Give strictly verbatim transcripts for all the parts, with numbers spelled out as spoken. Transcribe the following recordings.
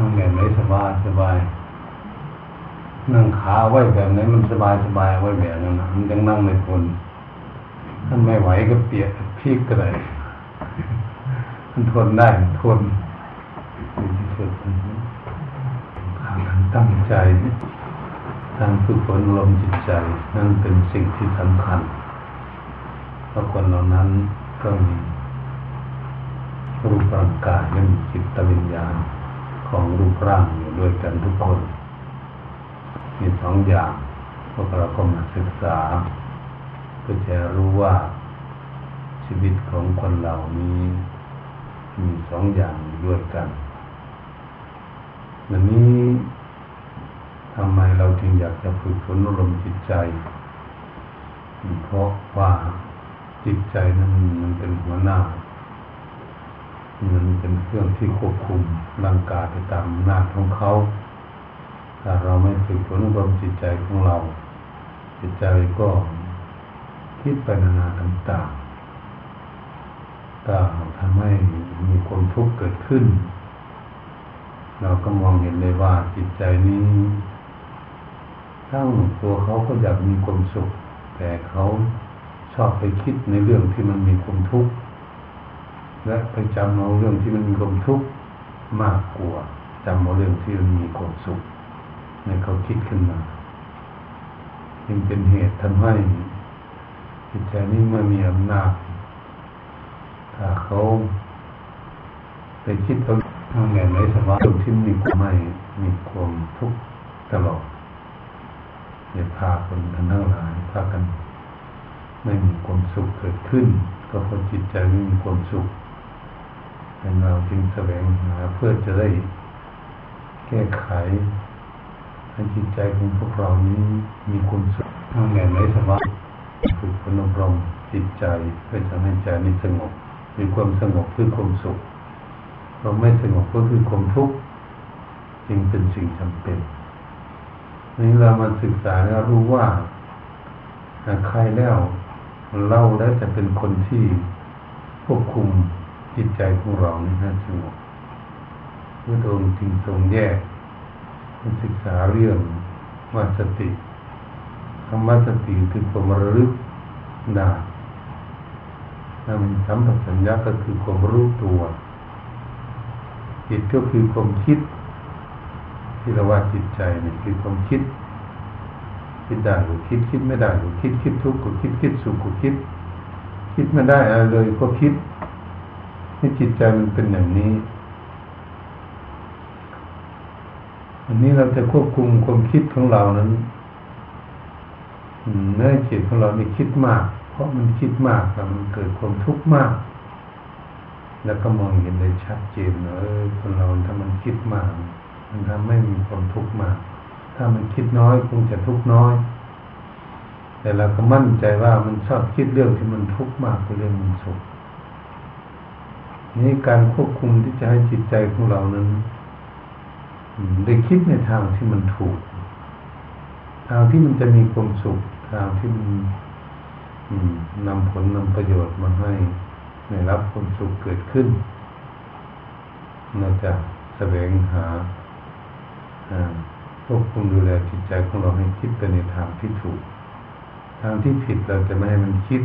นั่งแบบไหนสบายสบายนั่งขาไว้แบบไหนมันสบายสบายไว้แบบนั้นนะมันยังนั่งไม่พ้นท่านไม่ไหวก็เปียกพีกก็เลยมันทนได้ทนที่สุดทางตั้งใจทางฝึกฝนลมจิตใจนั่นเป็นสิ่งที่สำคัญเพราะคนเหล่านั้นก็มีรูปร่างกายและจิตวิญญาณของรูปร่างอยู่ด้วยกันทุกคนมีสองอย่างพวกเราก็มาศึกษาเพื่อจะรู้ว่าชีวิตของคนเหล่านี้มีสองอย่างด้วยกันดังนี้ทำไมเราจึงอยากจะฝึกฝนอารมณ์จิตใจเพราะว่าจิตใจนั้นมันเป็นหัวหน้ามันเป็นเครื่องที่ควบคุมร่างกายไปตามอำนาจของเขาถ้าเราไม่ฝึกฝนอารมณ์จิตใจของเราจิตใจก็คิดไปนานาต่างๆก็ทำให้มีความทุกข์เกิดขึ้นเราก็มองเห็นเลยว่าจิตใจนี้ทั้งตัวเขาก็อยากมีความสุขแต่เขาชอบไปคิดในเรื่องที่มันมีความทุกข์และไปจำเอาเรื่องที่มันมีความทุกข์มากกว่าจำเอาเรื่องที่มันมีความสุขในเขาคิดขึ้นมาจึงเป็นเหตุทำให้จิตใจนี้ไม่มีอำนาจถ้าเขาไปคิดเอาทำไงไหนสบายตรงที่มีความไม่มีความทุกข์ตลอดอย่าพาคนทั้งหลายพากันไม่มีความสุขเกิดขึ้นก็เพราะจิตใจไม่มีความสุขแต่เราจึงแสวงหาเพื่อจะได้แก้ไขให้จิตใจของพวกเรานี้มีความสุขทำไงไหนสบายฝึกพนมรมจิตใจเพื่อจะให้ใจนี้สงบมีความสงบคือความสุขเราไม่สงบก็คือความทุกข์จึงเป็นสิ่งจำเป็นนี้เรามาศึกษาแล้วรู้ว่าใครแล้วเราได้จะเป็นคนที่ควบคุมจิตใจของเราในให้สงบเมื่อโดนจึงทรงแยกศึกษาเรื่องว่าสติคำว่าสติคือความระลึกได้นั่นสัมปชัญญะก็คือความรู้ตัวจิตก็คือความคิดที่เราว่าจิตใจนี่คือความคิดคิดได้หรือคิดคิดไม่ได้หรือคิดคิดทุกข์ก็คิดคิดสุขก็คิดคิดไม่ได้อะไรเลยก็คิดให้จิตใจมันเป็นอย่างนี้อันนี้เราจะควบคุมความคิดของเรานั้นเนื้อจิตของเรานี่คิดมากเพราะมันคิดมากแล้วมันเกิดความทุกข์มากแล้วก็มองเห็นได้ชัดเจนเออคนเราถ้ามันคิดมากมันทำให้มีความทุกข์มากถ้ามันคิดน้อยคงจะทุกข์น้อยแต่เราก็มั่นใจว่ามันชอบคิดเรื่องที่มันทุกข์มากกว่าเรื่องมันสุขนี่การควบคุมที่จะให้จิตใจของเรานั้นได้คิดในทางที่มันถูกทางที่มันจะมีความสุขทางที่มันนำผลนำประโยชน์มาให้ในรับความสุขเกิดขึ้นเราจะแสวงหาควบคุมดูแลจิตใจของเราให้คิดไปในทางที่ถูกทางที่ผิดเราจะไม่ให้มันคิด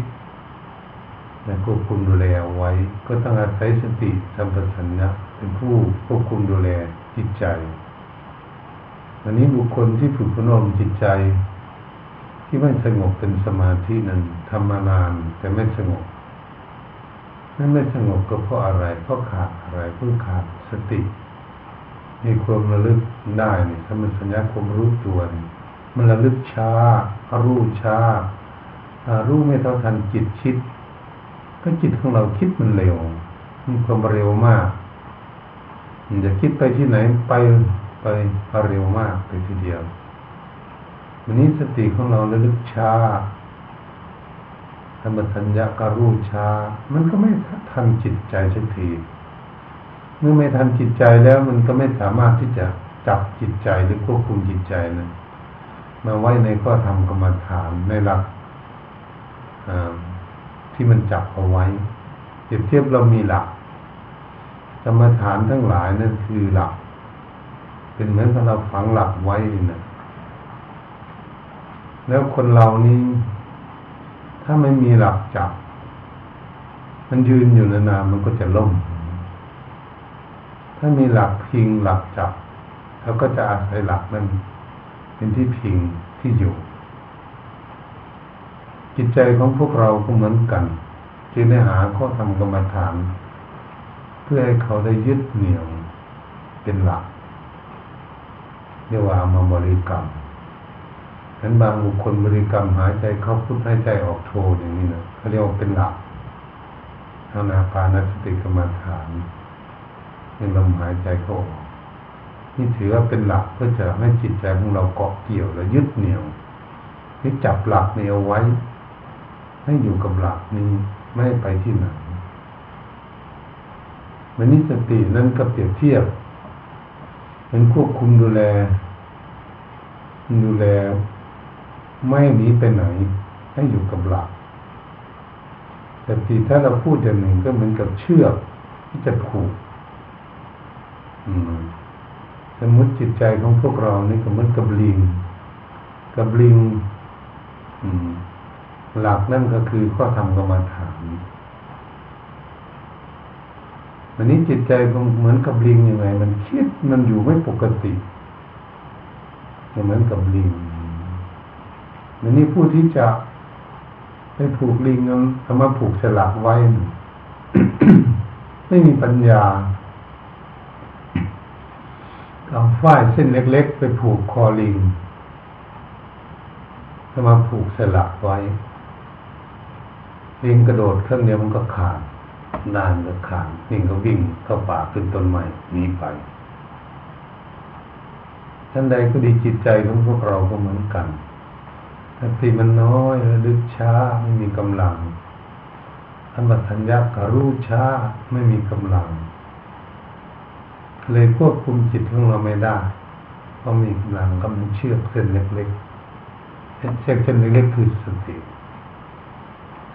และควบคุมดูแลเอาไว้ก็ต้องอาศัยสติสัมปชัญญะเป็นผู้ควบคุมดูแลจิตใจวันนี้บุคคลที่ฝึกพนมจิตใจที่ไม่สงบเป็นสมาธินั้นทำมานานแต่ไม่สงบนั่นไม่สงบก็เพราะอะไรเพราะขาดอะไรเพราะขาดสติมีความระลึกได้นี่สมัญสัญญาความรู้ตัวนี่มันระลึกช้ารู้ช้ารู้ไม่เท่าทันจิตคิดก็จิตของเราคิดมันเร็วมีความเร็วมากมันจะคิดไปที่ไหนไปไปเร็วมากไปทีเดียววันนี้สติของเราระลึกช้าธรรมสัญญาก็รู้ช้ามันก็ไม่ทันจิตใจสักทีเมื่อไม่ทันจิตใจแล้วมันก็ไม่สามารถที่จะจับจิตใจหรือควบคุมจิตใจนั้นมาไว้ในข้อธรรมกรรมฐานในหลักที่มันจับเอาไว้เทียบเทียบเรามีหลักกรรมฐานทั้งหลายนั่นคือหลัก เป็นเหมือนกับเราฝังหลักไว้นี่นะแล้วคนเรานี้ถ้าไม่มีหลักจับมันยืนอยู่นานๆมันก็จะล่มถ้ามีหลักพิงหลักจับเขาก็จะอาศัยหลักนั้นเป็นที่พิงที่อยู่จิตใจของพวกเราก็เหมือนกันจึงได้หาข้อธรรมกรรมฐานเพื่อให้เขาได้ยึดเหนี่ยวเป็นหลักเรียกว่ามาบริกรรมฉะนั้นบางบุคคลบริกรรมหายใจเข้าพุทหายใจออกโทอย่างนี้นะเขาเรียกว่าเป็นหลักอานาปานสติกรรมฐานในลมหายใจเข้าออกนี่ถือว่าเป็นหลักเพื่อจะให้จิตใจของเราเกาะเกี่ยวและยึดเหนี่ยวให้จับหลักนี้เอาไว้ให้อยู่กับหลักนี้ไม่ไปที่ไหนมนิสตินั้นก็เปรียบเทียบเป็นควบคุมดูแลดูแลไม่หนีไปไหนให้อยู่กับหลักแต่ที่ถ้าเราพูดอย่างหนึ่งก็เหมือนกับเชือกที่จะผูกสมมติจิตใจของพวกเรานี่ก็เหมือนกับลิงกับลิงหลักนั่นก็คือข้อธรรมกรรมฐานวันนี้จิตใจเหมือนกับลิงยังไงมันคิดมันอยู่ไม่ปกติเหมือนกับลิงวันนี้ผู้ที่จะไปผูกลิงนั้นเอามาผูกฉลากไว้ ไม่มีปัญญาเอาฝ้ายเส้นเล็กๆไปผูกคอลิงเอามาผูกฉลากไว้ลิงกระโดดเครื่องเดียวมันก็ขาดนานก็ขาดลิงก็วิ่งเข้าป่าขึ้นต้นไม้หนีไปท่านใดก็ดีจิตใจของพวกเราก็เหมือนกันแต่ที่มันน้อยระลึกช้าไม่มีกำลังอันบัทัญญาก็รู้ช้าไม่มีกำลังเลยควบคุมจิตของเราไม่ได้เพราะมีกำลังกำลังเชือกเส้นเล็กๆเชือกเส้นเล็กๆคือสติ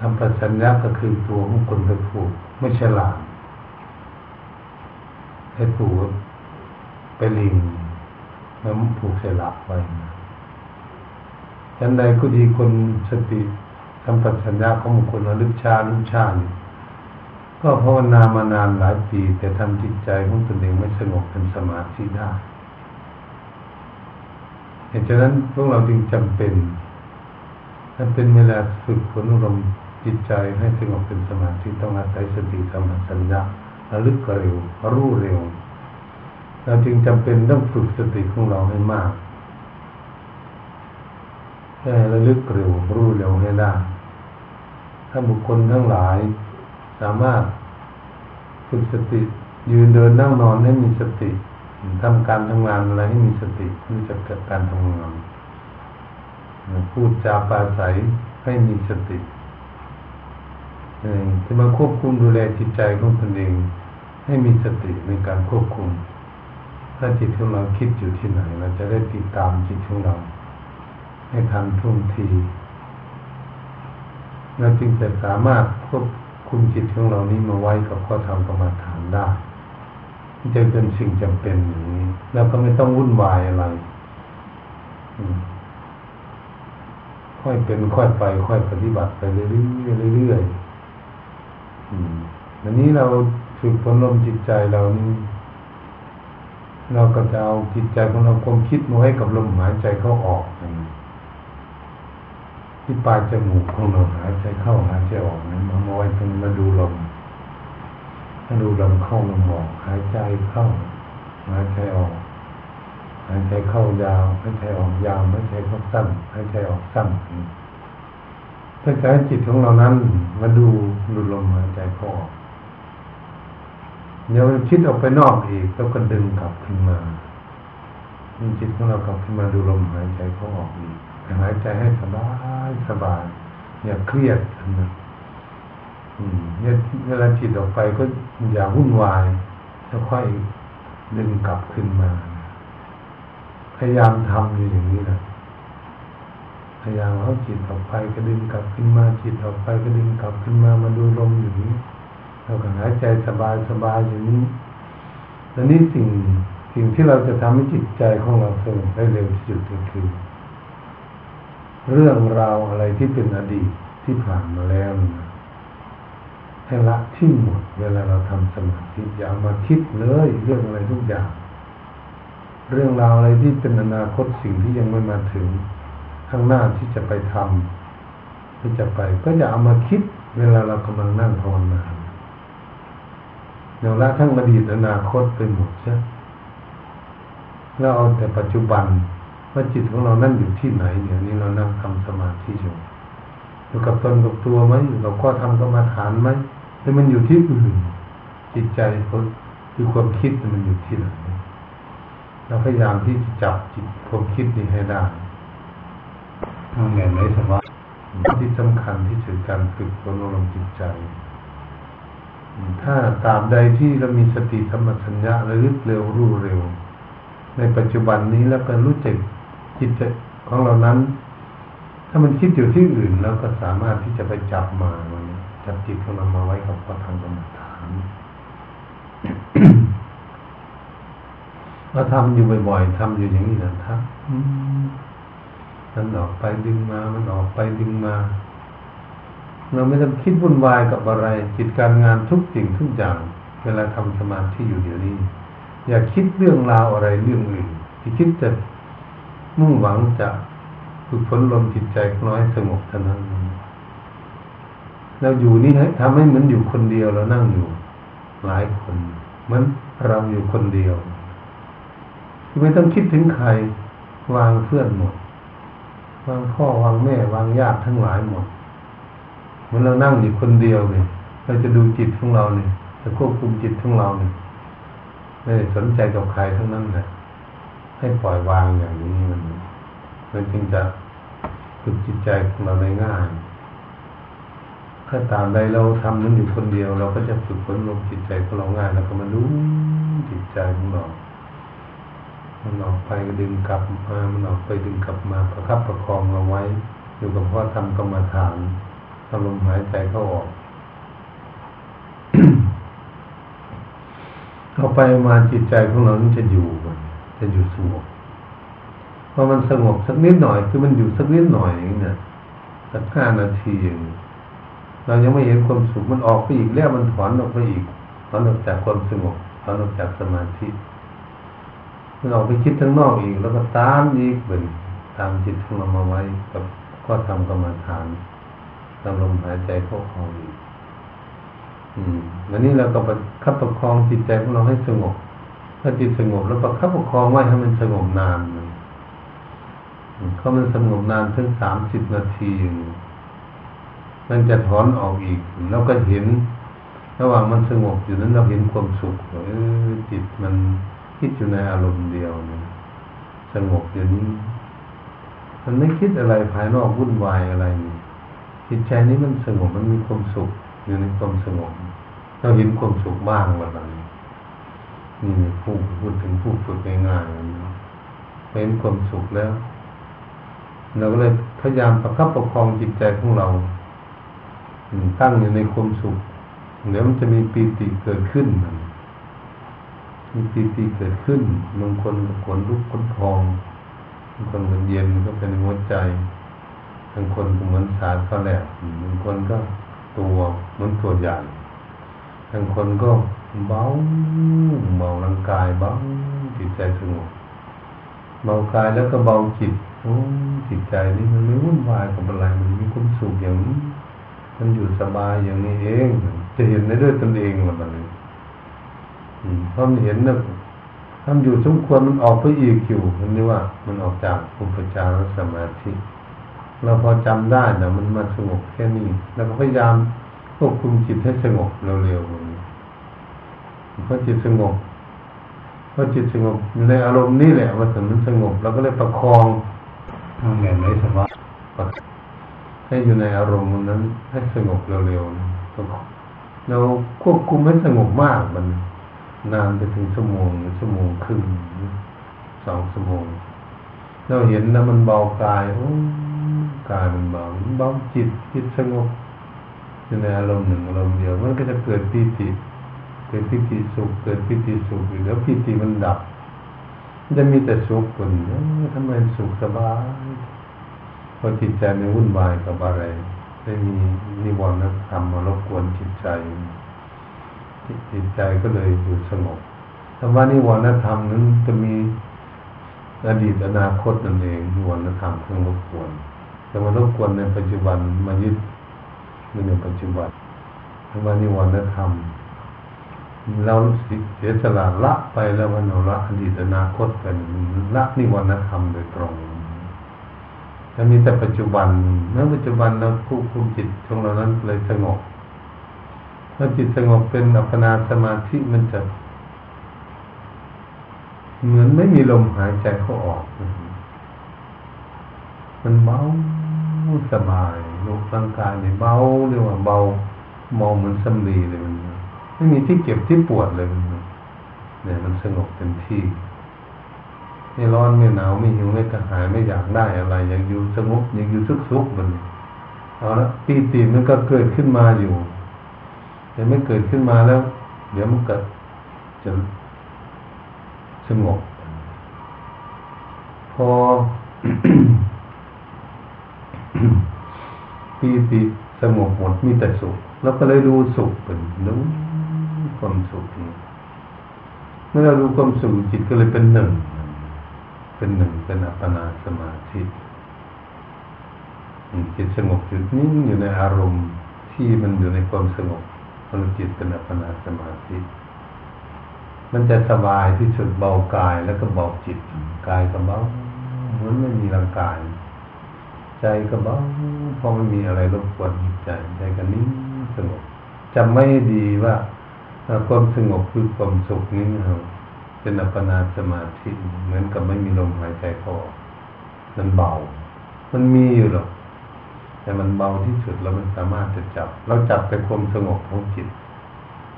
อันบัทัญญาก็คือตัวของคนไปผูกไม่ฉลาดไปผูกไปลิงแล้วผูกเสลากไว้ฉันใดก็ดีคนสติสัมปชัญญะของบุคคลระลึกชาลึกชานี่ก็ภาวนามานานหลายปีแต่ทำจิตใจของตนเองไม่สงบเป็นสมาธิได้เหตุฉะนั้นพวกเราจึงจำเป็นถ้าเป็นเวลาฝึกฝนอารมณ์จิตใจให้สงบเป็นสมาธิต้องอาศัยสติสัมปชัญญะระลึกเร็วรู้เร็วเราจึงจำเป็นต้องฝึกสติของเราให้มากแค่ระลึกเร็วรู้เร็วให้ได้ถ้าบุคคลทั้งหลายสามารถฝึกสติยืนเดินนั่งนอนให้มีสติทำการทำงานอะไรให้มีสติรู้จักการทำงานพูดจาปราศัยให้มีสติจะมาควบคุมดูแลจิตใจของตนเองให้มีสติในการควบคุมถ้าจิตของเราคิดอยู่ที่ไหนเราจะได้ติดตามจิตของเราให้ทันท่วงทีเราจึงจะสามารถควบคุมจิตของเรานี้มาไว้กับข้อธรรมกรรมฐานได้จะเป็นสิ่งจำเป็นอย่างนี้แล้วก็ไม่ต้องวุ่นวายอะไรค่อยเป็นค่อยไปค่อยปฏิบัติไปเรื่อยๆเรื่อยๆวันนี้เราฝึกฝนลมจิตใจเรานี้เราก็จะเอาจิตใจของเราความคิดมาให้กับลมหายใจเข้าออกที่ปลายจมูกของเราหายใจเข้าหายใจออกนั้นมาเอาไว้เป็นมาดูลมมาดูลมเข้าลมออกหายใจเข้าหายใจออกหายใจเข้ายาวหายใจออกยาวหายใจเข้าสั้นหายใจออกสั้นเพื่อจะให้จิตของเรานั้นมาดูดูลมหายใจเข้าออกเดี๋ยวคิดออกไปนอกอีกแล้วก็ดึงกลับขึ้นมาดึงจิตของเรากลับขึ้นมาดูลมหายใจเขาออกอีกหายใจให้สบายสบายอย่าเครียดนะเนี่ยเวลาจิตออกไปก็อย่าวุ่นวายแล้วค่อยดึงกลับขึ้นมาพยายามทำอยู่อย่างนี้นะพยายามเอาจิตออกไปก็ดึงกลับขึ้นมาจิตออกไปก็ดึงกลับขึ้นมามาดูลมอย่างนี้เราก็หายใจสบายสบายอย่างนี้แล้วนี่สิ่ง สิ่งที่เราจะทำให้จิตใจของเราสงบได้เร็วที่สุดก็คือเรื่องราวอะไรที่เป็นอดีตที่ผ่านมาแล้วนะให้ละทิ้งหมดเวลาเราทำสมาธิอย่ามาคิดเลยเรื่องอะไรทุกอย่างเรื่องราวอะไรที่เป็นอนาคตสิ่งที่ยังไม่มาถึงข้างหน้าที่จะไปทำที่จะไปก็อย่าเอามาคิดเวลาเรากำลังนั่งภาวนาเดี๋ยวละทั้งอดีตอนาคตไปหมดใช่แล้วเอาแต่ปัจจุบันว่าจิตของเรานั่นอยู่ที่ไหนเนี่ยนี่เรานั่งทำสมาธิอยู่อยู่กับตนกับตัวไหมอยู่กับข้อธรรมกรรมฐานไหมหรือมันอยู่ที่อื่นจิตใจเขาคือความคิดมันอยู่ที่ไหนเราพยายามที่จะจับจิตความคิดนี้ให้ได้ทำไงไหมสมะที่สำคัญที่สุดการฝึกอบรมจิตใจถ้าตามใดที่เรามีสติสัมปชัญญะระลึกเร็วรู้เร็วในปัจจุบันนี้แล้วก็รู้จักจิตของเรานั้นถ้ามันคิดอยู่ที่อื่นเราก็สามารถที่จะไปจับมาจับจิตของเรามาไว้กับพระธรรมกรรมฐานเราทำอยู่บ่อยๆทำอยู่อย่างนี้นะครับมันออกไปดึงมามันออกไปดึงมาเราไม่ต้องคิดวุ่นวายกับอะไรจิตการงานทุกสิ่งทุกอย่างเวลาทำสมาธิอยู่เดี๋ยวนี้อย่าคิดเรื่องราวอะไรเรื่องอื่นที่คิดจะมุ่งหวังจะฝึกฝนลมจิตใจน้อยสงบเท่านั้นเราอยู่นี่ฮะทำให้เหมือนอยู่คนเดียวเรานั่งอยู่หลายคนเหมือนเราอยู่คนเดียวไม่ต้องคิดถึงใครวางเพื่อนหมดวางพ่อวางแม่วางญาติทั้งหลายหมดเหมือนเรานั่งอยู่คนเดียวเลยเราจะดูจิตของเราเนี่ยจะควบคุมจิตของเราเนี่ยไม่สนใจกับใครทั้งนั้นเลยให้ปล่อยวางอย่างนี้มันมันจึงจะฝึกจิตใจของเราได้ง่ายถ้าตามใดเราทำนั้นอยู่คนเดียวเราก็จะฝึกฝนลมจิตใจของเราง่ายแล้วก็มารู้จิตใจของเรามันออกไปดึงกลับมามันออกไปดึงกลับมาประคับประคองเอาไว้อยู่กับพ่อทำกรรมฐานทำลมหายใจเข้าออก เอาไปมาจิตใจของเราจะอยู่จะอยู่สงบพอมันสงบสักนิดหน่อยคือมันอยู่สักนิดหน่อยอย่างนี้นะสักห้านาทีอย่างนี้เรายังไม่เห็นความสุขมันออกไปอีกแล้วมันถอนออกไปอีกถอนออกจากความสงบถอนออกจากสมาธิมันออกไปคิดทั้งนอกอีกแล้วก็ตามอีกเหมือนตามจิตของเรามาไว้กับก็ทำกรรมฐานทำลมหายใจเข้าออกอีกอืมวันนี้เราก็ประคับประคองจิตใจของเราให้สงบถ้าจิตสงบแล้วประคับประคองไว้ให้มันสงบนานเขามันสงบนานถึงสามสิบนาทีมันจะถอนออกอีกแล้วก็เห็นระหว่างมันสงบอยู่นั้นเราเห็นความสุขเออจิตมันคิดอยู่ในอารมณ์เดียวเนี่ยสงบอย่างนี้มันไม่คิดอะไรภายนอกวุ่นวายอะไรนี่จิตใจนี้มันสงบมันมีความสุขอยู่ในความสงบเราเห็นความสุขบ้างวันนั้นนี่ผู้พูดถึงผู้ฝึกง่ายๆเห็นความสุขแล้วเราก็เลยพยายามประคับประคองจิตใจของเราตั้งอยู่ในความสุขเดี๋ยวมันจะมีปีติเกิดขึ้นมีปีติเกิดขึ้นบางคนก็ขนลุกขนพองบางคนก็เย็นก็เป็นหัวใจบางคนก็เหมือนสารแผลบางคนก็ตัวเหมือนตัวใหญ่บางคนก็เบาเบาร่างกายเบาจิตใจสงบเบากายแล้วก็เบาจิตโอ้จิตใจนี่มันไม่วุ่นวายกับอะไรมันมีความสุขอย่างมันอยู่สบายอย่างนี้เองจะเห็นได้ด้วยตนเองแบบนี้พอเห็นนะทำอยู่สมควรมันออกไปอีกอยู่มันนี่ว่ามันออกจากอุปจารสมาธิเราพอจำได้นะมันมาสงบแค่นี้แล้วก็พยายามควบคุมจิตให้สงบเร็วๆพอจิตสงบพอจิตสงบในอารมณ์นี่แหละว่าถึงมันสงบเราก็เลยประคองทำไงไหนสบายให้อยู่ในอารมณ์นั้นให้สงบเร็วๆเราควบคุมให้สงบมากมันนานไปถึงชั่วโมงหรือชั่วโมงครึ่งสองชั่วโมงเราเห็นนะมันเบากายโอ้กายมันเบาเบาจิตจิตสงบอยู่ในอารมณ์หนึ่งอารมณ์เดียวมันก็จะเกิดปีติเกิดปีติสุขเกิดปีติสุขอยู่แล้วปีติมันดับ มันจะมีแต่สุขคนทำไมสุขสบายพอจิตใจมันวุ่นวายกับอะไรได้มีนิวรณธรรมมารบกวนจิตใจจิตใจก็เลยอยู่สงบคำว่านิวรณธรรมนั้นจะมีอดีตอนาคตนั่นเองนิวรณธรรมเครื่องรบกวนแต่มารบกวนในปัจจุบันมายึดในปัจจุบันคำว่านิวรณธรรมเราเสียสละละไปแล้ววันเราละอดีตอนาคตเป็นละนิวรณธรรมโดยตรงถ้ามีแต่ปัจจุบันเมื่อปัจจุบันเราควบคุมจิตของเรานั้นเลยสงบเมื่อจิตสงบเป็นอัปปนาสมาธิมันจะเหมือนไม่มีลมหายใจเข้าออกมันเบาสบายโลกร่างกายเนี่ยเบาเรียกว่าเบาเบาเหมือนสำลีเลยมันไม่มีที่เก็บที่ปวดเลยเนี่ยมันสงบเต็มที่ไม่ร้อนไม่หนาวไม่หิวไม่กระหายไม่อยากได้อะไรอยากอยู่สงบอยากอยู่สุขๆมันเอาละปีติมันก็เกิดขึ้นมาอยู่แต่ไม่เกิดขึ้นมาแล้วเดี๋ยวมันก็จะสงบพอ ปีติสงบหมดมีแต่สุขแล้วก็เลยดูสุขเป็นนู้นความสุขนี้เมื่อเราดูความสุขจิตก็เลยเป็นหนึ่งเป็นหนึ่งเป็นอัปปนาสมาธิจิตสงบจุดนิ่งอยู่ในอารมณ์ที่มันอยู่ในความสงบอารมณ์จิตเป็นอัปปนาสมาธิมันจะสบายที่สุดเบากายแล้วก็เบาจิตกายก็เบาเหมือนไม่มีร่างกายใจก็เบาเพราะไม่มีอะไรรบกวนจิตใจใจก็นิ่งสงบจำไม่ดีว่าความสงบคือความสุขนี้นะครับเป็นอัปปนาสมาธิเหมือนกับไม่มีลมหายใจเข้าออกมันเบามันมีอยู่หรอกแต่มันเบาที่สุดแล้วมันสามารถจะจับเราจับไปความสงบของจิต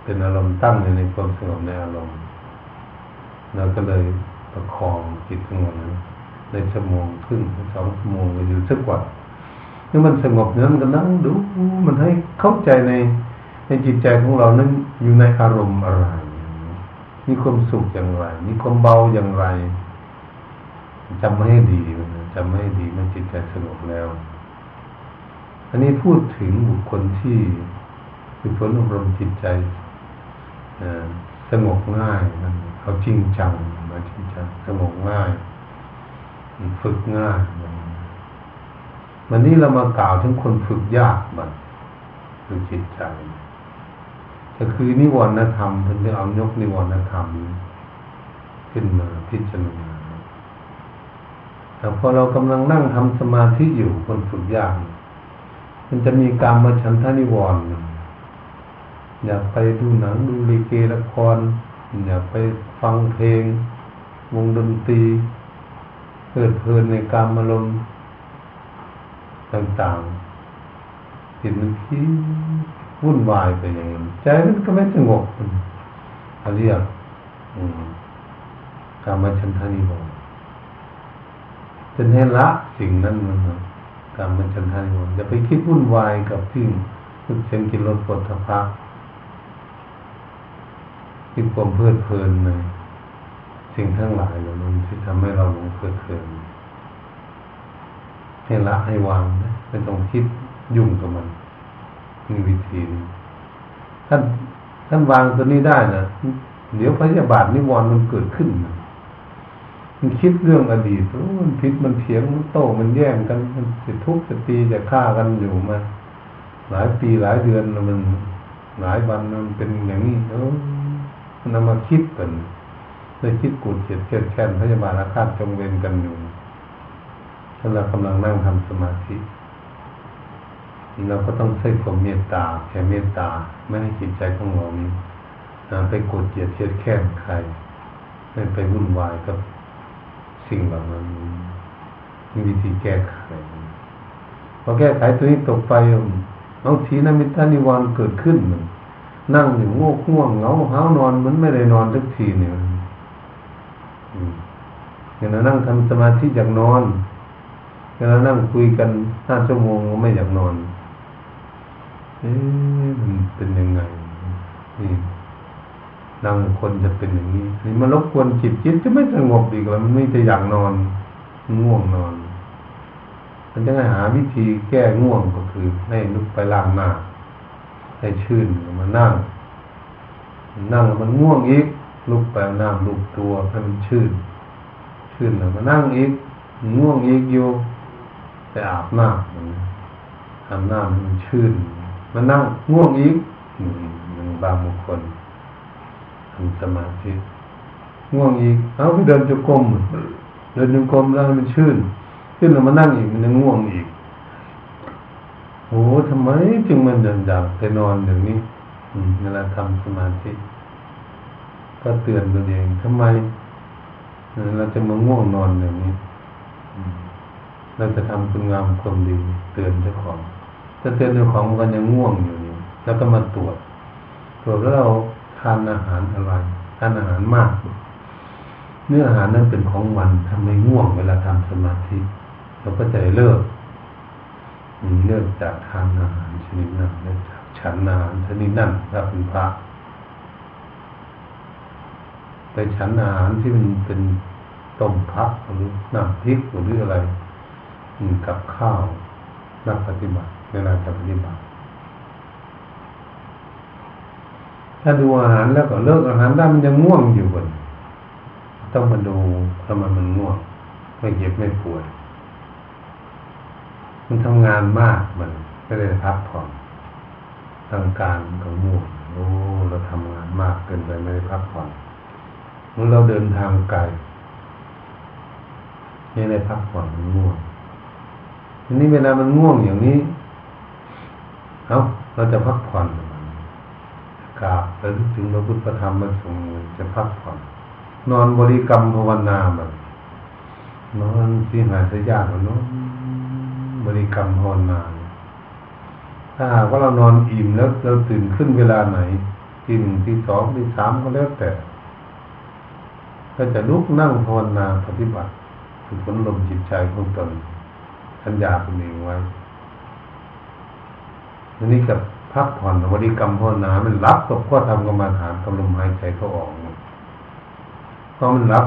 เป็นอารมณ์ตั้งอยู่ในความสงบในอารมณ์เราก็เลยประคองจิตสงบนั้นในชั่วโมงครึ่งสองชั่วโมงอยู่สักกว่าเมื่อมันสงบเนี่ยมันก็นั่งดูมันให้เข้าใจในในจิตใจของเรานั้นอยู่ในอารมณ์อะไรมีความสุขอย่างไรมีความเบาอย่างไรจำไม่ให้ดีจำไม่ให้ดีมันจิตใจสงบแล้วอันนี้พูดถึงบุคคลที่ฝึกฝนอบรมจิตใจสงบง่ายนะเขาจริงจังมาจริงจังสงบง่ายฝึกง่ายวันนี้เรามากล่าวถึงคนฝึกยากมันคือจิตใจก็คือนิวรณธรรมเพิ่นได้เอายกนิวรณธรรมขึ้นมาพิจารณาแต่พอเรากำลังนั่งทำสมาธิอยู่คนฝึกยากมันจะมีกามฉันทะนิวรณ์อยากไปดูหนังดูลิเกละครอยากไปฟังเพลงวงดนตรีเพลิดเพลินในกามอารมณ์ต่างๆจิตมันคิดวุ่นวายไปอย่างนั้นใจมันก็ไม่สงบเขาเรียกกามฉันทะนิวรณ์เป็นให้ละสิ่งนั้นนะครับกามฉันทะนิวรณ์อย่าไปคิดวุ่นวายกับสิ่งทุกเสียงกินรสปวดทพะคิดความเพลิดเพลินในสิ่งทั้งหลายเหล่านั้นที่ทำให้เราหลงเพลิดเพลินให้ละให้วางนะไม่ต้องคิดยุ่งกับมันนี่วิธีนี้ท่านท่านวางตัวนี้ได้นะเดี๋ยวพยาบาทนิวรณ์มันเกิดขึ้นนะมันคิดเรื่องอดีตมันพิษมันเถียงมันโต้มันแย่งกันมันจะทุบจะตีจะฆ่ากันอยู่มาหลายปีหลายเดือนมันหลายวันมันเป็นอย่างนี้แล้วมันนำมาคิดกันเลยคิดกูดเฉียดเฉียดแค้นพยาบาทอาฆาตจงเวรกันอยู่ถ้าเรากำลังนั่งทำสมาธิเราก็ต้องใช้ความเมตตาแผ่เมตตาไม่ให้จิตใจของเรานี้ไปโกรธเกลียดเทียดแค้นใครไม่ไปวุ่นวายกับสิ่งเหล่านั้นมีวิธีแก้ไขพอแก้ไขตัวนี้ตกไปบางทีนะมิตรนิวรณ์เกิดขึ้นนั่งอยู่ง่วงง่วงเหงาห้าวนอนเหมือนไม่ได้นอนสักทีเนี่ยเวลานั่งทำสมาธิอยากนอนเวลานั่งคุยกันห้าชั่วโมงก็ไม่อยากนอนเอ๊ะมันเป็นยังไงนี่ เราคนจะเป็นอย่างนี้นี่มันรบกวนจิตจิตจะไม่สงบดีกว่ามันไม่จะอยากนอนง่วงนอนมันจะหาวิธีแก้ง่วงก็คือให้ลุกไปล้างหน้าให้ชื่นมานั่งนั่งมันง่วงอีกลุกไปน้ำลุกตัวให้มันชื่นชื่นแล้วมานั่งอีกง่วงอีกอยู่ไปอาบน้ำทำน้ำมันชื่นมานั่งง่วงอีกบางคนทำสมาธิง่วงอีกเอาไปเดินจงกรมเดินจงกรมแล้วมันชื่นขึ้นแล้วมานั่งอีกมันยังง่วงอีกโอ้ทำไมจึงมันเดินอยากไปนอนอย่างนี้เวลาทำสมาธิก็เตือนตัวเองทำไมเราจะมาง่วงนอนอย่างนี้เราจะทำคุณงามความดีเตือนเจ้าของจะเตือนเจ้าของกันยังง่วงอยู่นี่แล้วก็มาตรวจตรวจแล้วเราทานอาหารอะไรทานอาหารมากเนื้ออาหารนั้นเป็นของหวานทำให้ง่วงเวลาทำสมาธิเราก็จะเลิกเลิกจากทานอาหารชนิดนั้นเลิกจากฉันอาหารชนิดนั้นถ้าเป็นพระไปฉันอาหารที่มันเป็นต้มผักหรือน้ำพริกหรืออะไรกับข้าวนักปฏิบัติเวลาจะปฏิบัติถ้าดูอาหารแล้วก็เลิกอาหารได้มันยังง่วงอยู่บ่นต้องมาดูทำไมมันง่วงไม่เจ็บไม่ปวดมันทำงานมากมันไม่ได้พักผ่อนทางการก็ง่วงโอ้เราทำงานมากเกินไปไม่ได้พักผ่อนเมื่อเราเดินทางไกลนี่เลยพักผ่อนมันง่วงทีนี้เวลามันง่วงอย่างนี้เอ้าเราจะพักผ่อนกราบแล้วถึงพระพุทธธรรมมันส่งจะพักผ่อนนอนบริกรรมภาวนามันนอนที่หายสยากมันเนาะบริกรรมภาวนาถ้าหากว่าเรานอนอิ่มแล้วเราตื่นขึ้นเวลาไหนที่หนึ่งที่สองที่สามก็แล้วแต่ก็จะลุกนั่งภาวนาปฏิบัติฝึกฝนลมจิตใจของตนสัญญาเป็นเองไว้ทีนี้กับพักผ่อนบริกรรมภาวนามันรับกับข้อธรรมกรรมฐานกับลมหายใจเข้าออกพอมันรับ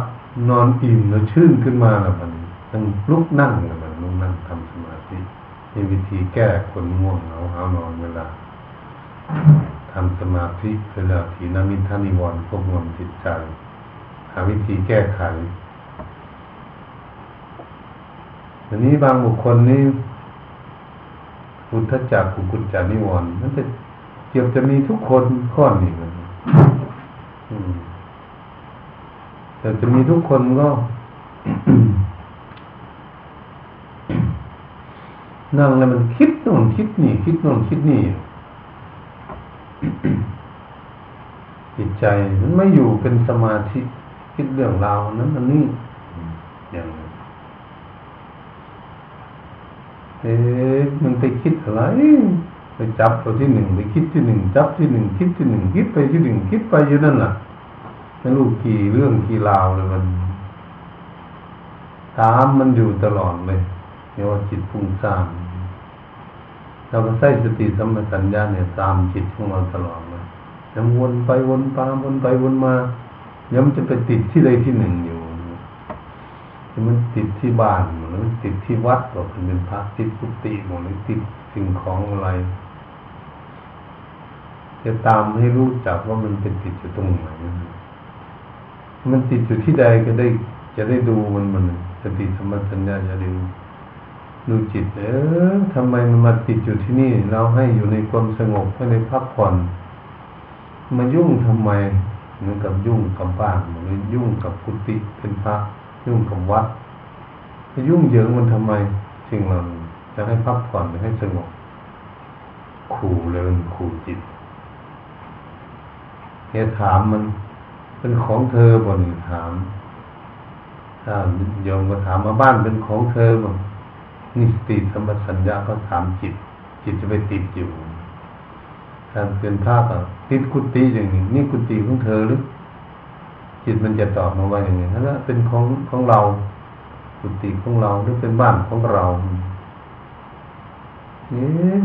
นอนอิ่มแล้วชื่นขึ้นมาแล้วมันมันลุกนั่งแล้วมันลุกนั่งทำสมาธิมีวิธีแก้คนง่วงเหงาหาวนอนเวลาทำสมาธิเวลาถีนมิทธนิวรณ์ควบคุมจิตใจหาวิธีแก้ไขอันนี้บางบุคคลนี่อุทธัจจะกุกุจจะนิวรณ์มันจะเกือบจะมีทุกคนข้อนี้มันแต่จะมีทุกคนก็ นั่งแล้วมันคิดโน่นคิดนี่คิดโน่นคิดนี่ จิตใจมันไม่อยู่เป็นสมาธิคิดเรื่องราวนั้นอันนี้อย่างเอ๊ะมันไปคิดอะไรไปจับตัวที่หนึ่งไปคิดที่หนึ่งจับที่หนึ่งคิดที่หนึ่งคิดไปที่หนึ่งคิดไปอยู่นั่นแหละไม่รู้กี่เรื่องกี่ราวเลยมันตามมันอยู่ตลอดเลยเรียกว่าจิตฟุ้งซ่านเราก็ใส่สติสัมปชัญญะเนี่ยตามจิตของเราตลอดเลยยังวนไปวนไปวนไปวนมาเดี๋ยวมันจะไปติดที่ใดที่หนึ่งอยู่มันติดที่บ้านหรือติดที่วัดหรือเป็นพระติดกุฏิหรือติดสิ่งของอะไรจะตามให้รู้จักว่ามันเป็นติดอยู่ตรงไหนมันติดอยู่ที่ใดก็ได้จะได้ดูมันมันสติสัมปชัญญะจะดูดูจิตเออทำไมมันมาติดอยู่ที่นี่เราให้อยู่ในความสงบให้ในพักผ่อนมายุ่งทำไมเหมือนกับยุ่งกับบ้านหรือยุ่งกับกุฏิเป็นพระยุ่งกับวัดจะยุ่งเหยิงมันทำไมสิ่งเหล่านี้จะให้พักผ่อนให้สงบขู่เริงขู่จิตเฮียถามมันเป็นของเธอบ่นถามถ้าโยมก็ถามมาบ้านเป็นของเธอบ่นนี่สติสัมปชัญญะก็ถามจิตจิตจะไปติดอยู่การเป็นภาพอ่ะติดกุฏิอย่างนี้นี่กุฏิของเธอหรือจิตมันจะตอบมาว่าอย่างนี้ถ้าเป็นของของเรากุฏิของเราหรือเป็นบ้านของเราเนี่ย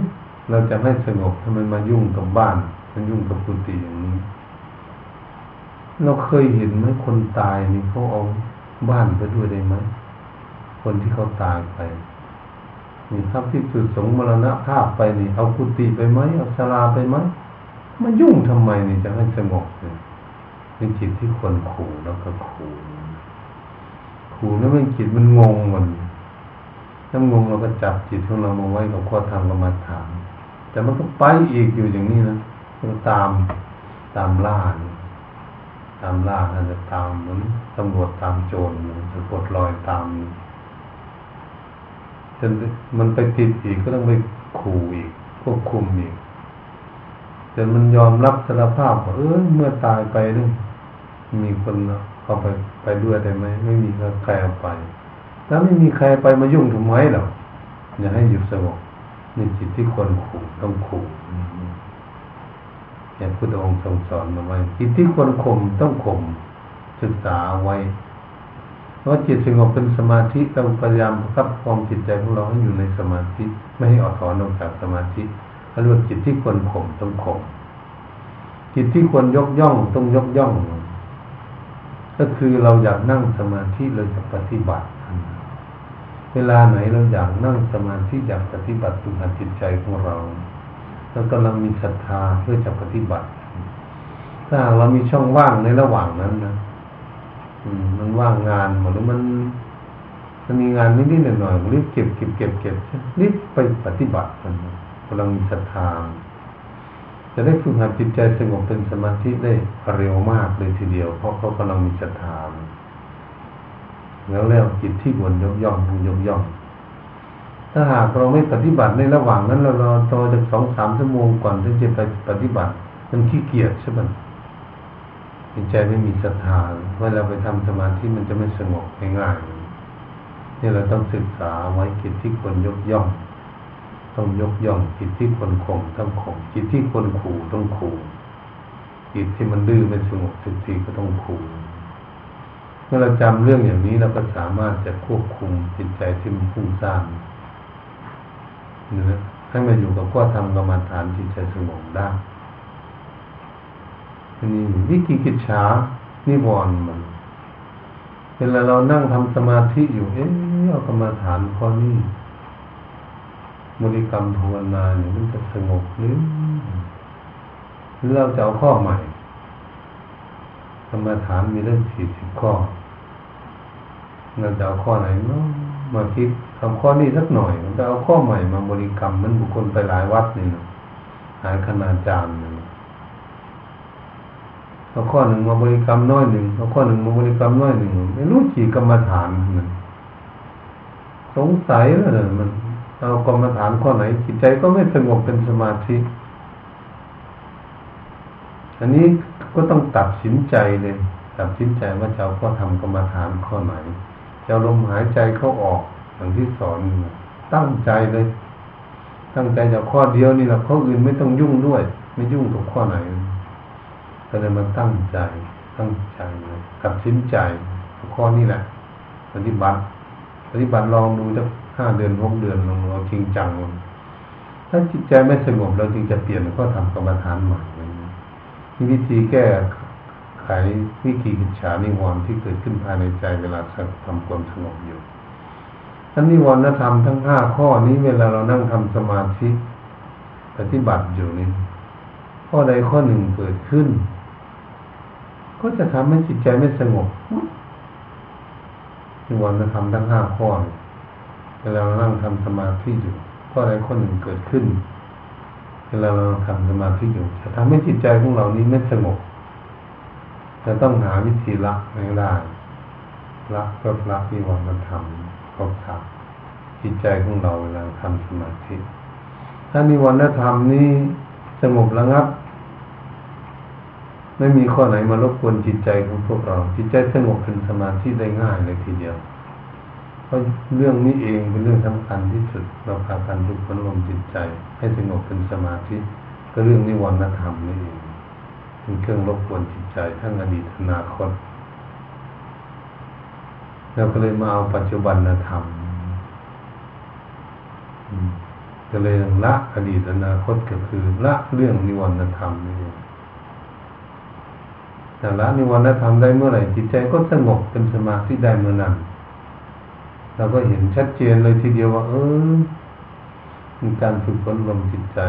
เราจะไม่สงบทำไมมายุ่งกับบ้านมันยุ่งกับกุฏิอย่างนี้ เราเคยเห็นไหมคนตายนี่เขาเอาบ้านไปด้วยได้ไหมคนที่เขาตายไปนี่ครับที่สุดสงมรณภาพไปนี่เอากุฏิไปไหมเอาศาลาไปไหมมันยุ่งทำไมนี่จะให้สงบเนี่ยเป็นจิตที่คนขู่แล้วก็ขู่ขู่แล้วมันจิตมันงงมันถ้างงเราก็จับจิตของเรามาไว้กับข้อธรรมกรรมฐานแต่มันก็ไปอีกอยู่อย่างนี้นะมันตามตามล่าตามล่าอาจจะตามเหมือนตำรวจตามโจรจะกดรอยตามจนมันไปติดอีกก็ต้องไปขู่อีกควบคุมอีกจนมันยอมรับสารภาพว่าเออเมื่อตายไปนี่มีคนเอาไปไปด้วยได้ไหมไม่มีใครเอาไปถ้าไม่มีใครไปมายุ่งทำไมหรอกอย่าให้หยุดสงบนี่จิตที่คนขู่ต้องขู่อย่างพุทธองค์ทรงสอนมาไว้จิตที่ควรข่มต้องข่มศึกษาไว้เพราะจิตสงบเป็นสมาธิต้องพยายามประคับประคองจิตใจของเราให้อยู่ในสมาธิไม่ให้ออกถอนออกจากสมาธิเขาเรียกว่าจิตที่ควรข่มต้องข่มจิตที่ควรยกย่องต้องยกย่องก็คือเราอยากนั่งสมาธิเราจะปฏิบัติเวลาไหนเราอยากนั่งสมาธิอยากปฏิบัติตัวจิตใจของเราเรากำลังมีศรัทธาเพื่อจะปฏิบัติถ้าเรามีช่องว่างในระหว่างนั้นนะมันว่างงานหรือมันมันมีงานนิดๆหน่อยๆรีบเก็บเก็บเก็บเก็บรีบไปปฏิบัติมันกำลังมีศรัทธาจะได้ฝึกหัดจิตใจสงบเป็นสมาธิได้เร็วมากเลยทีเดียวเพราะเขากำลังมีศรัทธาแล้วแล้วจิตที่วนยกย่องยกย่องถ้าหากเราไม่ปฏิบัติในระหว่างนั้นเรารอต่อจากสองสามชั่วโมงก่อนที่จะไปปฏิบัติมันขี้เกียจใช่ไหมจิตใจไม่มีศรัทธาเวลาไปทำสมาธิมันจะไม่สงบง่ายๆนี่เราต้องศึกษาไว้จิตที่ควรยกย่องต้องยกย่องจิตที่ควรข่มต้องข่มจิตที่ควรขู่ต้องขู่จิตที่มันดื้อไม่สงบจิตที่ก็ต้องขู่เมื่อเราจำเรื่องอย่างนี้เราก็สามารถจะควบคุมจิตใจที่มันฟุ้งซ่านให้มาอยู่กับข้อธรรมกรรมฐานที่จะสงบได้นี่วิกิกิจฉานิวรณ์มันเวลาเรานั่งทำสมาธิอยู่เอ๊ะเอากรรมฐานข้อนี้บริกรรมภาวนาเนี่ยมันจะสงบหรือหรือเราจะเอาข้อใหม่กรรมฐานมีเรื่องสี่สิบข้อเราจะเอาข้อไหนเนาะมาคิดทำข้อนี้สักหน่อยจะเอาข้อใหม่มาบริกรรมมันบุคคลไปหลายวัดนี่นะหลายคณาจารย์นะเอาข้อหนึ่งมาบริกรรมน้อยหนึ่งเอาข้อหนึ่งมาบริกรรมน้อยหนึ่งไม่รู้จีกรรมฐานมันสงสัยแล้วเนี่ยมันเอากรรมฐานข้อไหนจิตใจก็ไม่สงบเป็นสมาธิอันนี้ก็ต้องตัดสินใจเลยตัดสินใจว่าจะเอาข้อธรรมกรรมฐานข้อไหนจะลมหายใจเข้าออกอย่างที่สอนตั้งใจเลยตั้งใจจากข้อเดียวนี่แหละข้ออื่นไม่ต้องยุ่งด้วยไม่ยุ่งกับข้อไหนก็เลยมาตั้งใจตั้งใจเลยตัดสินใจข้อนี้แหละปฏิบัติปฏิบัติลองดูสักห้าเดือนหกเดือนลองเราจริงจังถ้าจิตใจไม่สงบเราจึงจะเปลี่ยนข้อธรรมกรรมฐานใหม่นี่วิธีแก้ไขวิกิกิจฉานิวรณ์ที่เกิดขึ้นภายในใจเวลาทำความสงบอยู่อันนิวรณธรรมทั้งห้าข้อนี้เวลาเรานั่งทำสมาธิปฏิบัติอยู่นี่ข้อใดข้อหนึ่งเกิดขึ้นก็จะทำให้จิตใจไม่สงบนิวรณธรรมทั้งห้าข้อเวลาเรานั่งทำสมาธิอยู่ข้อใดข้อหนึ่งเกิดขึ้นเวลาเราทำสมาธิอยู่จะทำให้จิตใจของเรานี้ไม่สงบจะต้องหาวิธีละให้ได้ละก็ละนิวรณธรรมครบครับจิตใจของเราเวลาทำสมาธิถ้านิวรณธรรมนี้สงบระงับไม่มีข้อไหนมารบกวนจิตใจของพวกเราจิตใจสงบเป็นสมาธิได้ง่ายเลยทีเดียวเพราะเรื่องนี้เองเป็นเรื่องสำคัญที่สุดเราพากันฝึกฝนลมจิตใจให้สงบเป็นสมาธิก็เรื่องนิวรณธรรมนี่เองเป็นเครื่องรบกวนจิตใจทั้งอดีตอนาคตเราก็เลยมาเอาปัจจุบันธรรมก็เลยละอดีตอนาคตก็คือละเรื่องนิวรณธรรมนี่ แต่ละนิวรณธรรมได้เมื่อไหร่จิตใจก็สงบเป็นสมาธิได้เมื่อนั้นเราก็เห็นชัดเจนเลยทีเดียวว่าเออมีการฝึกฝนลมจิตใจ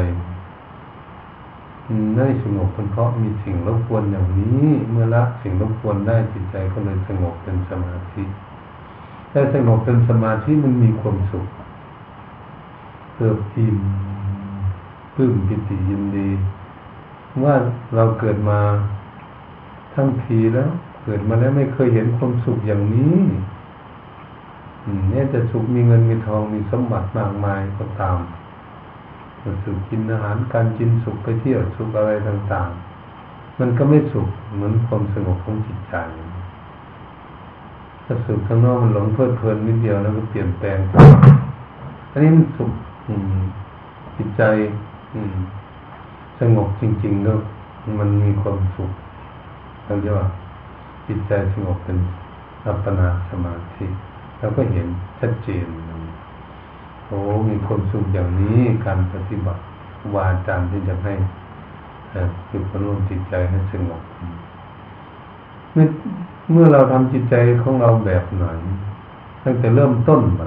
ได้สงบเป็นเพราะมีสิ่งรบกวนอย่างนี้เมื่อละสิ่งรบกวนได้จิตใจก็เลยสงบเป็นสมาธิได้สงบเป็นสมาธิมันมีความสุขเติบอิ่มปลื้มปิติยินดีว่าเราเกิดมาทั้งทีแล้วเกิดมาแล้วไม่เคยเห็นความสุขอย่างนี้เนี่ยจะสุขมีเงินมีทองมีสมบัติมากมายก็ตามสุขกินอาหารการกินสุขไปเที่ยวสุขอะไรต่างๆมันก็ไม่สุขเหมือนความสงบของจิตใจถ้าสุขข้างนอกมันหลงเพลิดเพลินนิดเดียวแล้วก็เปลี่ยนแปลงอันนี้มันสุขจิตใจสงบจริงๆแล้วมันมีความสุขเราเรียกว่าจิตใจสงบเป็นอัปปนาสมาธิเราก็เห็นชัดเจนโอ้มีความสุขอย่างนี้การปฏิบัติวาจาที่จะให้ฝึกอบรมจิตใจให้สงบเมื่อเมื่อเราทำจิตใจของเราแบบไหนตั้งแต่เริ่มต้นมา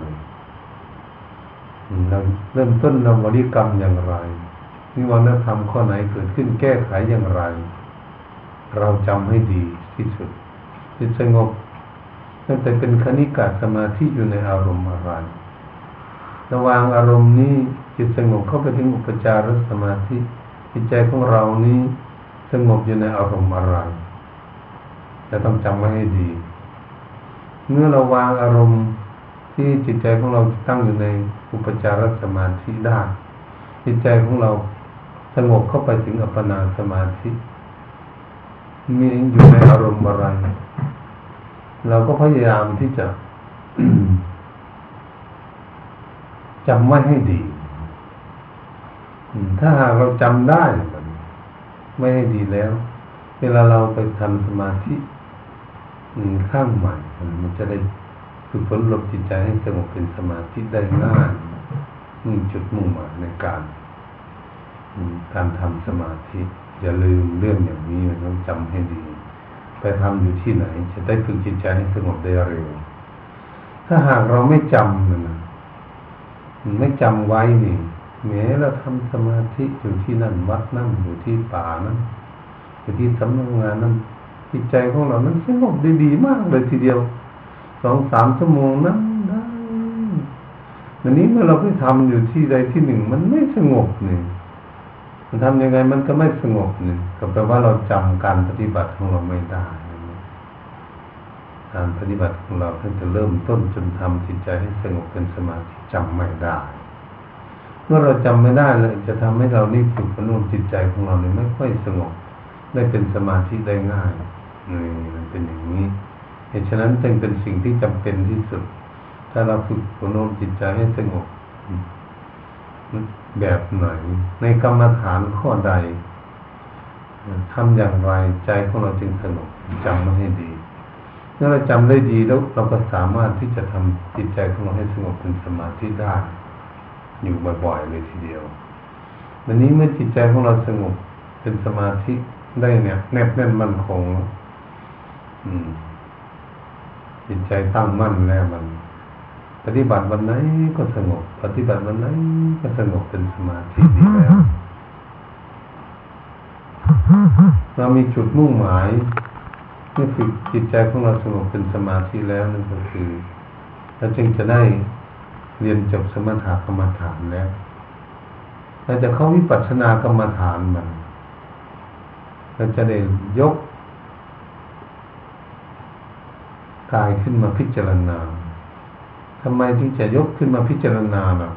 เราเริ่มต้นเราบริกรรมอย่างไรนิวรณธรรมข้อไหนเกิดขึ้นแก้ไขอย่างไรเราจำให้ดีที่สุดจิตสงบตั้งแต่เป็นคณิกะสมาธิอยู่ในอารมณ์อะไรระหว่างอารมณ์นี้จิตสงบเข้าไปถึงอุปจารสมาธิจิตใจของเรานี้สงบอยู่ในอารมณ์อะไรจะต้องจำไว้ให้ดีเมื่อเราวางอารมณ์ที่จิตใจของเราตั้งอยู่ในอุปจารสมาธิได้จิตใจของเราสงบเข้าไปถึงอัปปนาสมาธิมีอยู่ในอารมณ์อะไรเราก็พยายามที่จะ จำไว้ให้ดีถ้าหากเราจำได้ไม่ให้ดีแล้วเวลาเราไปทำสมาธิข้างใหม่มันจะได้ฝึกฝนลมจิตใจให้สงบเป็นสมาธิได้ง่ายนี่จุดมุ่งหมายในการการทำสมาธิอย่าลืมเรื่องอย่างนี้ต้องจำให้ดีไปทำอยู่ที่ไหนจะได้ฝึกจิตใจให้สงบได้เร็วถ้าหากเราไม่จำมันไม่จำไว้นี่แม้เราทำสมาธิอยู่ที่นั่นวัดนั่นอยู่ที่ป่านั้นอยู่ที่สำนักงานนั้นจิตใจของเรานั้นสงบได้ดีมากเลยทีเดียวสองสามชั่วโมงนั้นได้อันนี้เมื่อเราไปทำอยู่ที่ใดที่หนึ่งมันไม่สงบนี่มันทำยังไงมันก็ไม่สงบนี่ก็แปลว่าเราจำการปฏิบัติของเราไม่ได้การปฏิบัติของเราตั้งแต่เริ่มต้นจนทำจิตใจให้สงบเป็นสมาธิจำไม่ได้เมื่อเราจำไม่ได้เลยจะทำให้เรานี่ฝึกอบรมจิตใจของเราเนี่ยไม่ค่อยสงบได้เป็นสมาธิได้ง่ายนี่มันเป็นอย่างนี้เหตุฉะนั้นจึงเป็นสิ่งที่จำเป็นที่สุดถ้าเราฝึกอบรมจิตใจให้สงบแบบไหนในกรรมฐานข้อใดทำอย่างไรใจของเราจึงสงบจำมาให้ดีเมื่อเราจำได้ดีแล้วเราก็สามารถที่จะทำจิตใจของเราให้สงบเป็นสมาธิได้อยู่บ่อยๆเลยทีเดียววันนี้เมื่อจิตใจของเราสงบเป็นสมาธิได้เนี่ยแนบแน่นมั่นคงจิตใจตั้งมั่นแล้วมันปฏิบัติวันไหนก็สงบปฏิบัติวันไหนก็สงบเป็นสมาธิดีแล้วเรามีจุดมุ่งหมายเมื่อฝึกจิตใจของเราสงบเป็นสมาธิแล้วนั่นก็คือเราจึงจะได้เรียนจบสมถกรรมฐานแล้วเราจะเข้าวิปัสสนากรรมฐานมันเราจะได้ยกกายขึ้นมาพิจารณาทำไมถึงจะยกขึ้นมาพิจารณาล่ะ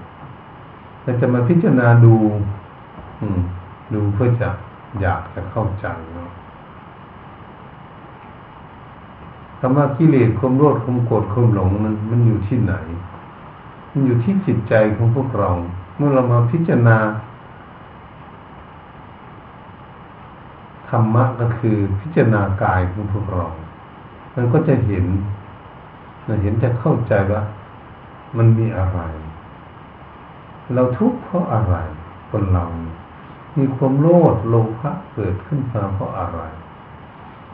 เราจะมาพิจารณาดูดูเพื่อจะอยากจะเข้าใจเนาะคำว่ากิเลสความโลภความโกรธความหลงมันมันอยู่ที่ไหนมันอยู่ที่จิตใจของพวกเราเมื่อเรามาพิจารณาธรรมะก็คือพิจารณากายของพวกเรามันก็จะเห็นเราเห็นจะเข้าใจว่ามันมีอะไรเราทุกข์เพราะอะไรคนเรามีความโลภโลภะเกิดขึ้นมาเพราะอะไร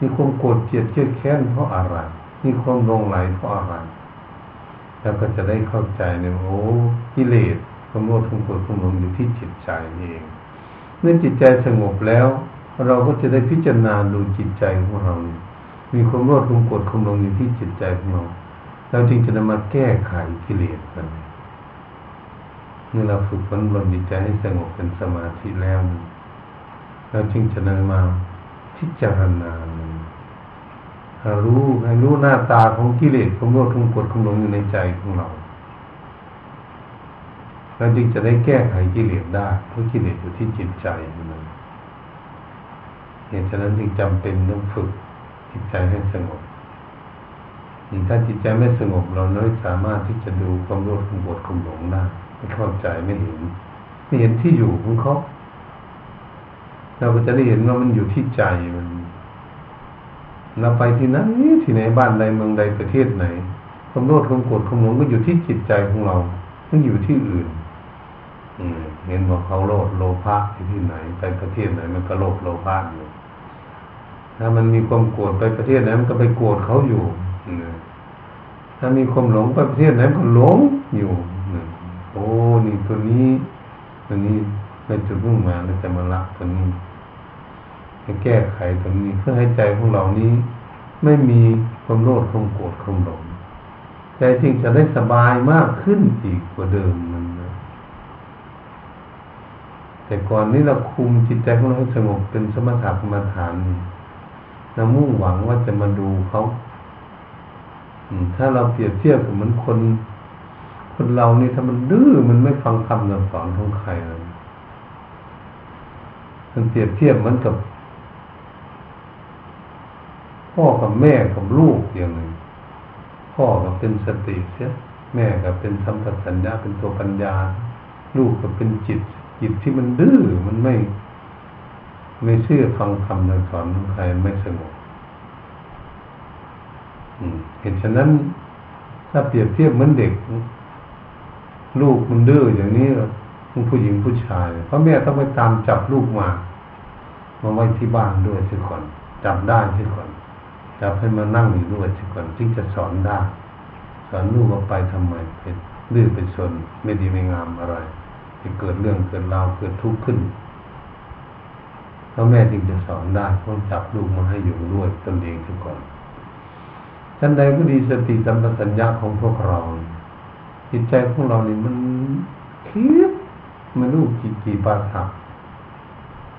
มี มีความโกรธเกลียดเกลียดแค้นเพราะอะไรมีความหลงไหลเพราะอะไรแล้วก็จะได้เข้าใจในโอ้กิเลสความโลภความโกรธความหลงอยู่ที่จิตใจเองเมื่อจิตใจสงบแล้วเราก็จะได้พิจารณาดูจิตใจของเรามีความโลภความโกรธความหลงอยู่ที่จิตใจของเราเราจึงจะนำมาแก้ไขกิเลสกันเมื่อเราฝึกฝนลมจิตใจให้สงบเป็นสมาธิแล้วเราจึงจะนำมาพิจารณารู้ให้รู้หน้าตาของกิเลสความโลภความโกรธความหลงอยู่ในใจของเราเราจึงจะได้แก้ไขกิเลสได้เพราะกิเลสอยู่ที่จิตใจของเราเหตุฉะนั้นจึงจำเป็นต้องฝึกจิตใจให้สงบถ้าจิตใจไม่สงบเราไม่สามารถที่จะดูความโลภความโกรธความหลงได้ไม่เข้าใจไม่เห็นไม่เห็นที่อยู่ของเขาเราก็จะได้เห็นว่ามันอยู่ที่ใจมันเราไปที่ไหนที่ไหนบ้านใดเมืองใดประเทศไหนความโลภความโกรธความหลงก็อยู่ที่จิตใจของเราไม่อยู่ที่อื่นเห็นว่าเขาโลภโลภะที่ไหนไปประเทศไหนมันก็โลภโลภะอยู่ถ้ามันมีความโกรธไปประเทศไหนมันก็ไปโกรธเขาอยู่ถ้ามีความหลงไปประเทศไหนมันก็หลงอยู่โอ้นี่ตัวนี้ตัวนี้เราจะมุ่งมาเราจะมาละตัวนี้จะแก้ไขตัวนี้เพื่อให้ใจของเรานี้ไม่มีความโลภความโกรธความหลงใจจึงจะได้สบายมากขึ้นอีกกว่าเดิมมันนะแต่ก่อนนี้เราคุมจิตใจของเราให้สงบเป็นสมถะกรรมฐานเรามุ่งหวังว่าจะมาดูเขาถ้าเราเปรียบเทียบกับเหมือนคนคนเรานี่ถ้ามันดื้อมันไม่ฟังคำสอนของใครเลยมันเปรียบเทียบเหมือนกับพ่อกับแม่กับลูกอย่างหนึ่งพ่อก็เป็นสติเสียแม่ก็เป็นสัมปชัญญะเป็นตัวปัญญาลูกก็เป็นจิตจิตที่มันดื้อมันไม่ไม่เชื่อฟังคำสอนของใครไม่สงบเห็นฉะนั้นถ้าเปรียบเทียบเหมือนเด็กลูกมันดื้ออย่างนี้ผู้หญิงผู้ชายพ่อแม่ต้องไปตามจับลูกมามาไว้ที่บ้านด้วยสิก่อนจับได้สิก่อนจับให้มานั่งอยู่ด้วยสิก่อนจึงจะสอนได้สอนลูกว่าไปทำไมเป็นดื้อเป็นซนไม่ดีไม่งามอะไรจะเกิดเรื่องเกิดราวเกิดทุกข์ขึ้นพ่อแม่จึงจะสอนได้ต้องจับลูกมาให้อยู่ด้วยตนเองสิก่อนท่านใดก็ดีสติสัมปชัญญะของพวกเราจิตใจของเรานี่มันคิดไม่รู้กี่กี่ปาฐะ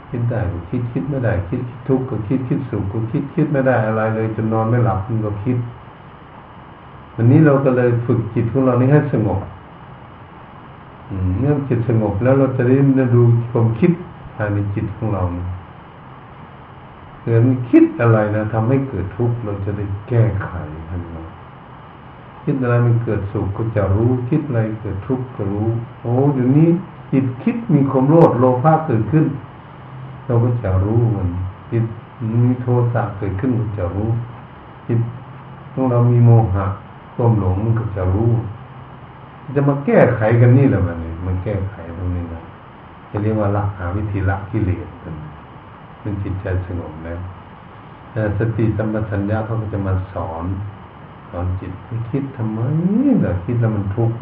คิดได้ก็คิดคิดไม่ได้คิดคิดทุกข์ก็คิดคิดสุขก็คิดคิดไม่ได้อะไรเลยจนนอนไม่หลับมันก็คิดวันนี้เราก็เลยฝึกจิตของเรานี้ให้สงบเมื่อจิตสงบแล้วเราจะได้ดูความคิดภายในจิตของเราเกิดคิดอะไรนะทำให้เกิดทุกข์เราจะได้แก้ไขทันทีคิดอะไรมันเกิดสุขก็จะรู้คิดอะไรเกิดทุกข์ก็รู้โอ้อยู่นี้จิตคิดมีความโลภโลภะเกิดขึ้นเราก็จะรู้มันจิตมีโทสะเกิดขึ้นก็จะรู้จิตของเรามีโมหะความหลงก็จะรู้จะมาแก้ไขกันนี่แหละมันมันแก้ไขตรงนี้นะจะเรียกว่าละหาวิธีละกิเลสมันเป็นจิตใจสงบแล้วสติสัมปชัญญะเขาก็จะมาสอนสอนจิตไปคิดทำไมล่ะคิดแล้วมันทุกข์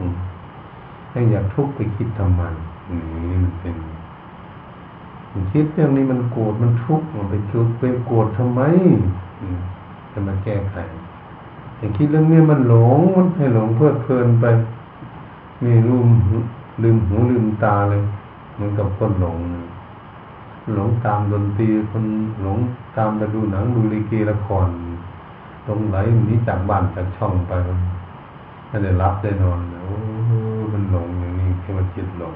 ให้อยากทุกข์ไปคิดทำไมนี่มันเป็นมันคิดเรื่องนี้มันโกรธมันทุกข์มันไปทุกข์ไปโกรธทำไมจะมาแก้ไขแต่คิดเรื่องนี้มันหลงมันให้หลงเพลิดเพลินไปไม่รู้ลืมหูลืมตาเลยเหมือนกับคนหลงหลงตามดนตรีคนหลงตามดูหนังดูลิเกละครตรงไหนนี้จากบ้านจากช่องไปไม่ได้รับได้นอนโอ้มันหลงอย่างนี้ให้มันจิตหลง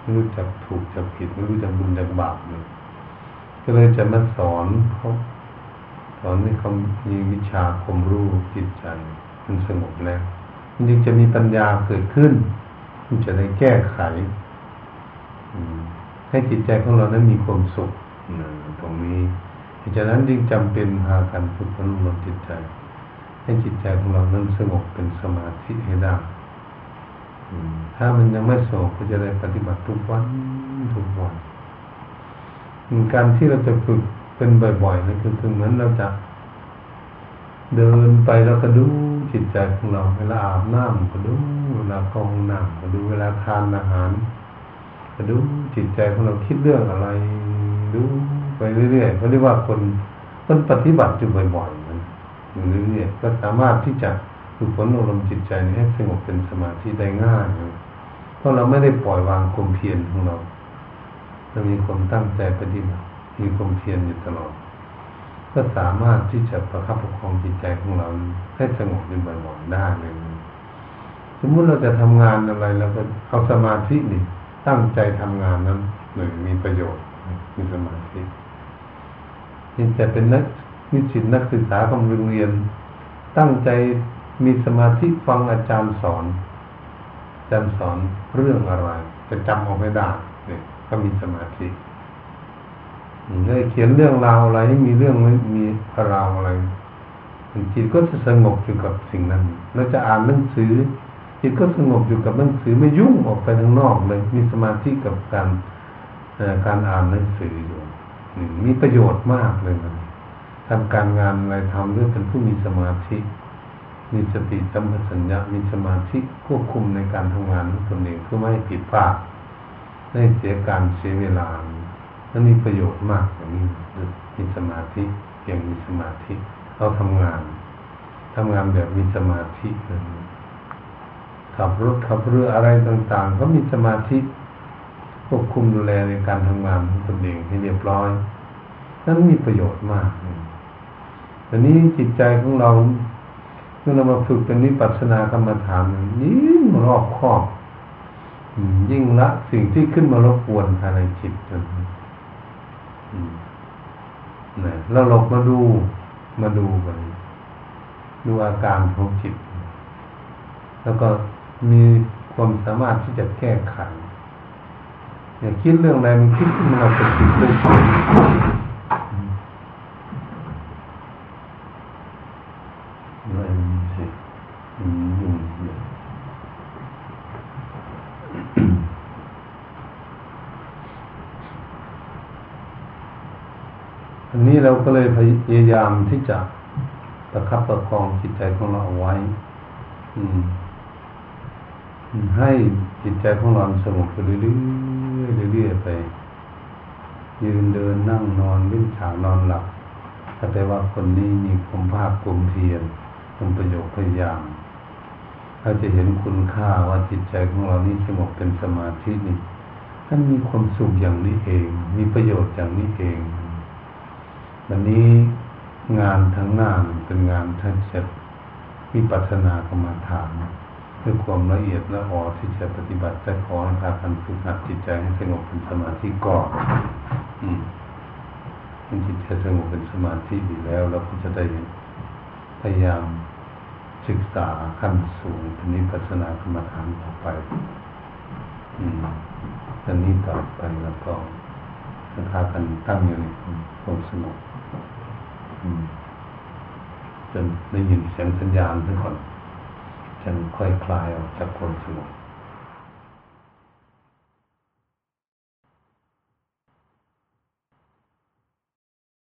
ไม่รู้จักถูกจักผิดไม่รู้จักบุญจักบาปเลยก็เลยจะมาสอนเขาสอนให้เขามีวิชาความรู้จิตใจมันสงบแล้วมันจึงจะมีปัญญาเกิดขึ้นมันจะได้แก้ไขให้จิตใจของเรานั้นมีความสุขตรงนี้ฉะนั้นจึงจำเป็นหาการฝึกฝนลมจิตใจให้จิตใจของเรานั้นสงบเป็นสมาธิให้ได้ถ้ามันยังไม่สงบก็จะได้ปฏิบัติทุกวันทุกวันการที่เราจะฝึก เป็นบ่อยๆนะคือถึงเหมือนเราจะเดินไปเราก็ดูจิตใจของเราเวลาอาบน้ำก็ดูเวลาเข้าห้องน้ำก็ดูเวลาทานอาหารก็ดูจิตใจของเราคิดเรื่องอะไรดูไปเรื่อยๆเขาเรียกว่าคนคนปฏิบัติอยู่บ่อยๆนะอยู่เรื่อยๆก็สามารถที่จะฝึกฝนอบรมจิตใจให้สงบเป็นสมาธิได้ง่ายเพราะเราไม่ได้ปล่อยวางความเพียรของเราเรามีความตั้งใจปฏิบัติมีความเพียรอยู่ตลอดก็สามารถที่จะประคับประคองจิตใจของเราให้สงบเป็นบ่อยๆได้เลยสมมุติเราจะทำงานอะไรเราก็เอาสมาธินี่ตั้งใจทำงานนั้นหนึ่งมีประโยชน์มีสมาธิยิ่งจะเป็นนักนิสิตนักศึกษาของโรงเรียนตั้งใจมีสมาธิฟังอาจารย์สอนอาจารย์สอนเรื่องอะไรจะจำเอาไว้ได้เนี่ยก็มีสมาธิเลยเขียนเรื่องราวอะไรมีเรื่องไม่มีราวอะไรจิตก็จะสงบอยู่กับสิ่งนั้นเราจะอ่านหนังสือจิตก็สงบอยู่กับหนังสือไม่ยุ่งออกไปข้างนอกเลยมีสมาธิกับการการอ่านหนังสืออยู่มีประโยชน์มากเลยนะทำการงานอะไรทำด้วยเป็นผู้มีสมาธิมีสติสัมปชัญญะมีสมาธิควบคุมในการทำงานของตนเองเพื่อไม่ให้ผิดพลาดไม่เสียการเสียเวลานั่นมีประโยชน์มากอย่างนี้มีสมาธิอย่างมีสมาธิเราทำงานทำงานแบบมีสมาธิขับรถขับเรืออะไรต่างๆก็มีสมาธิควบคุมดูแลในการทำงานของตนเองให้เรียบร้อยนั่นมีประโยชน์มากแต่นี้จิตใจของเราเมื่อเรามาฝึกเป็นวิปัสสนากรรมฐานยิ่งรอบคอบยิ่งละสิ่งที่ขึ้นมารบกวนภายในจิตแล้วหลบมาดูมาดูไปดูอาการของจิตแล้วก็มีความสามารถที่จะแก้ไขอย่าคิดเรื่องอะไรมันคิดขึ้นมาเป็นจิตเลยอันนี้เราก็เลยพยายามที่จะประคับประคองจิตใจของเราเอาไว้ให้จิตใจของเราสงบไปเรื่อยๆเรื่อยๆไปยืนเดินนั่งนอนวิ่งฉากนอนหลับก็แปลว่าคนนี้มีความภาคภูมิเพียรเป็นประโยชน์พยายามเราจะเห็นคุณค่าว่าจิตใจของเรานี่สงบเป็นสมาธินี่ท่านมีความสุขอย่างนี้เองมีประโยชน์อย่างนี้เองวันนี้งานทั้งหน้าเป็นงานท่านจะวิปัสสนากรรมฐานด้วยความละเอียดละออที่จะปฏิบัติแต่ขอให้การฝึกหัดจิตใจให้สงบเป็นสมาธิก่อนถ้าจิตใจสงบเป็นสมาธิดีแล้วเราก็จะได้พยายามศึกษาขั้นสูงเป็นวิปัสสนากรรมฐานต่อไปอันนี้ต่อไปแล้วก็สถาบันตั้งอยู่ในความสงบจนได้ยินเสียงสัญญาณซะก่อนจนค่อยคลายออกจากความสงบ